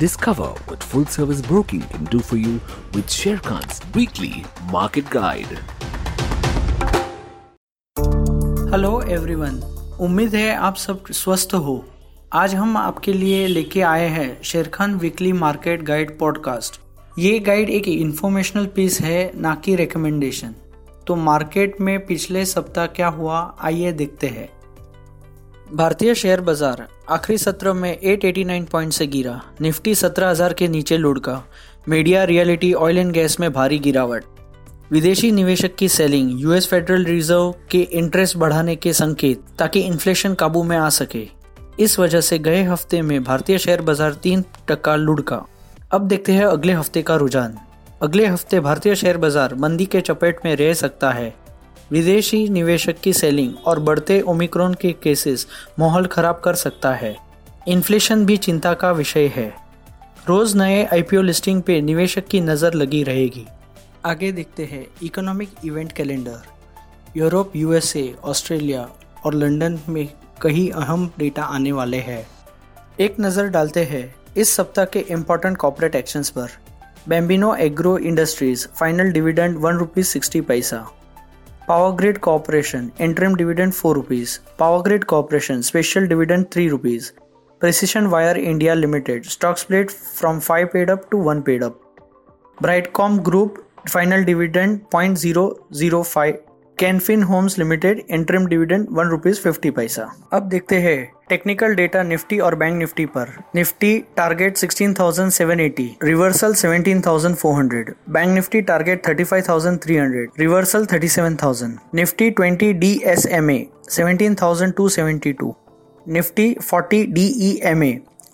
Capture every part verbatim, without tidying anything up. Discover what full-service broking can do for you with Sharekhan's weekly market guide. Hello everyone, उम्मीद है आप सब स्वस्थ हो। आज हम आपके लिए लेके आए हैं Sharekhan weekly market guide podcast. ये गाइड एक इन्फॉर्मेशनल पीस है, ना कि रिकमेंडेशन। तो मार्केट में पिछले सप्ताह क्या हुआ, आइए देखते हैं। भारतीय शेयर बाजार आखिरी सत्र में आठ सौ नवासी पॉइंट से गिरा। निफ्टी सत्रह हज़ार के नीचे लुढ़का। Media, reality, oil and gas में भारी गिरावट। विदेशी निवेशक की सेलिंग, यूएस फेडरल रिजर्व के इंटरेस्ट बढ़ाने के संकेत ताकि इन्फ्लेशन काबू में आ सके। इस वजह से गए हफ्ते में भारतीय शेयर बाजार तीन टक्का लुढ़का। अब देखते हैं अगले हफ्ते का रुझान। अगले हफ्ते भारतीय शेयर बाजार मंदी के चपेट में रह सकता है। विदेशी निवेशक की सेलिंग और बढ़ते ओमिक्रॉन के केसेस माहौल खराब कर सकता है। इन्फ्लेशन भी चिंता का विषय है। रोज़ नए आईपीओ लिस्टिंग पे निवेशक की नज़र लगी रहेगी। आगे देखते हैं economic event calendar. Europe, USA, Australia और लंदन में कई अहम डेटा आने वाले हैं। एक नज़र डालते हैं इस सप्ताह के इम्पॉर्टेंट कॉर्पोरेट एक्शंस पर। Bambino Agro Industries final dividend one rupees sixty paisa. Power Grid Corporation interim dividend four rupees. Power Grid Corporation special dividend three rupees. Precision Wire India Limited stock split from five paid up to one paid up. Brightcom group final dividend point zero zero five. Canfin Homes Limited interim dividend one rupees fifty paisa. अब देखते हैं technical data Nifty और bank Nifty पर। Nifty target sixteen thousand seven eighty, reversal seventeen thousand four hundred. Bank Nifty target thirty five thousand three hundred, reversal thirty seven thousand. Nifty twenty D S M A seventeen thousand two seventy two, Nifty forty D E M A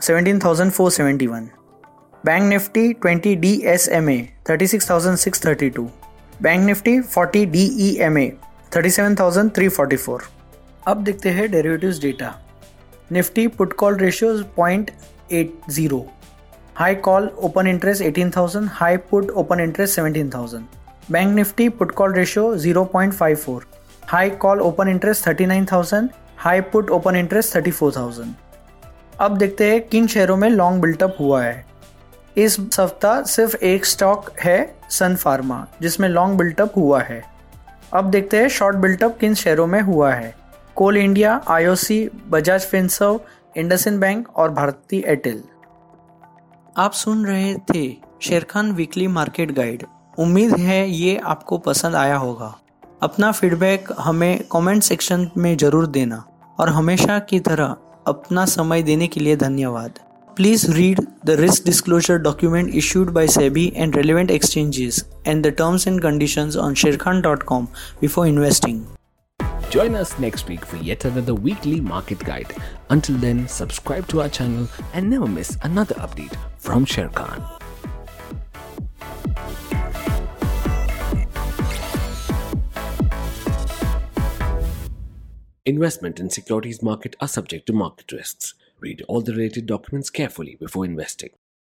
seventeen thousand four seventy one, bank Nifty twenty D S M A thirty six thousand six thirty two, bank Nifty forty D E M A thirty seven thousand three forty four. अब देखते हैं derivatives data. Nifty put call ratio point eight zero, high call open interest eighteen thousand, high put open interest seventeen thousand. Bank Nifty put call ratio zero point five four, high call open interest thirty nine thousand, high put open interest thirty four thousand. अब देखते हैं किन शेयरों में long built up हुआ है। इस सप्ताह सिर्फ एक स्टॉक है सनफार्मा जिसमें लॉन्ग बिल्टअप हुआ है। अब देखते हैं शॉर्ट बिल्टअप किन शेयरों में हुआ है। Coal India, IOC, Bajaj Finserv, IndusInd Bank और भारती एयरटेल। आप सुन रहे थे शेरखान वीकली मार्केट गाइड। उम्मीद है ये आपको पसंद आया होगा। अपना फीडबैक हमें कमेंट सेक्शन में ज़रूर देना और हमेशा की तरह अपना समय देने के लिए धन्यवाद। Please read the risk disclosure document issued by S E B I and relevant exchanges and the terms and conditions on sharekhan dot com before investing. Join us next week for yet another weekly market guide. Until then, subscribe to our channel and never miss another update from Sharekhan. Investment in securities market are subject to market risks. Read all the related documents carefully before investing.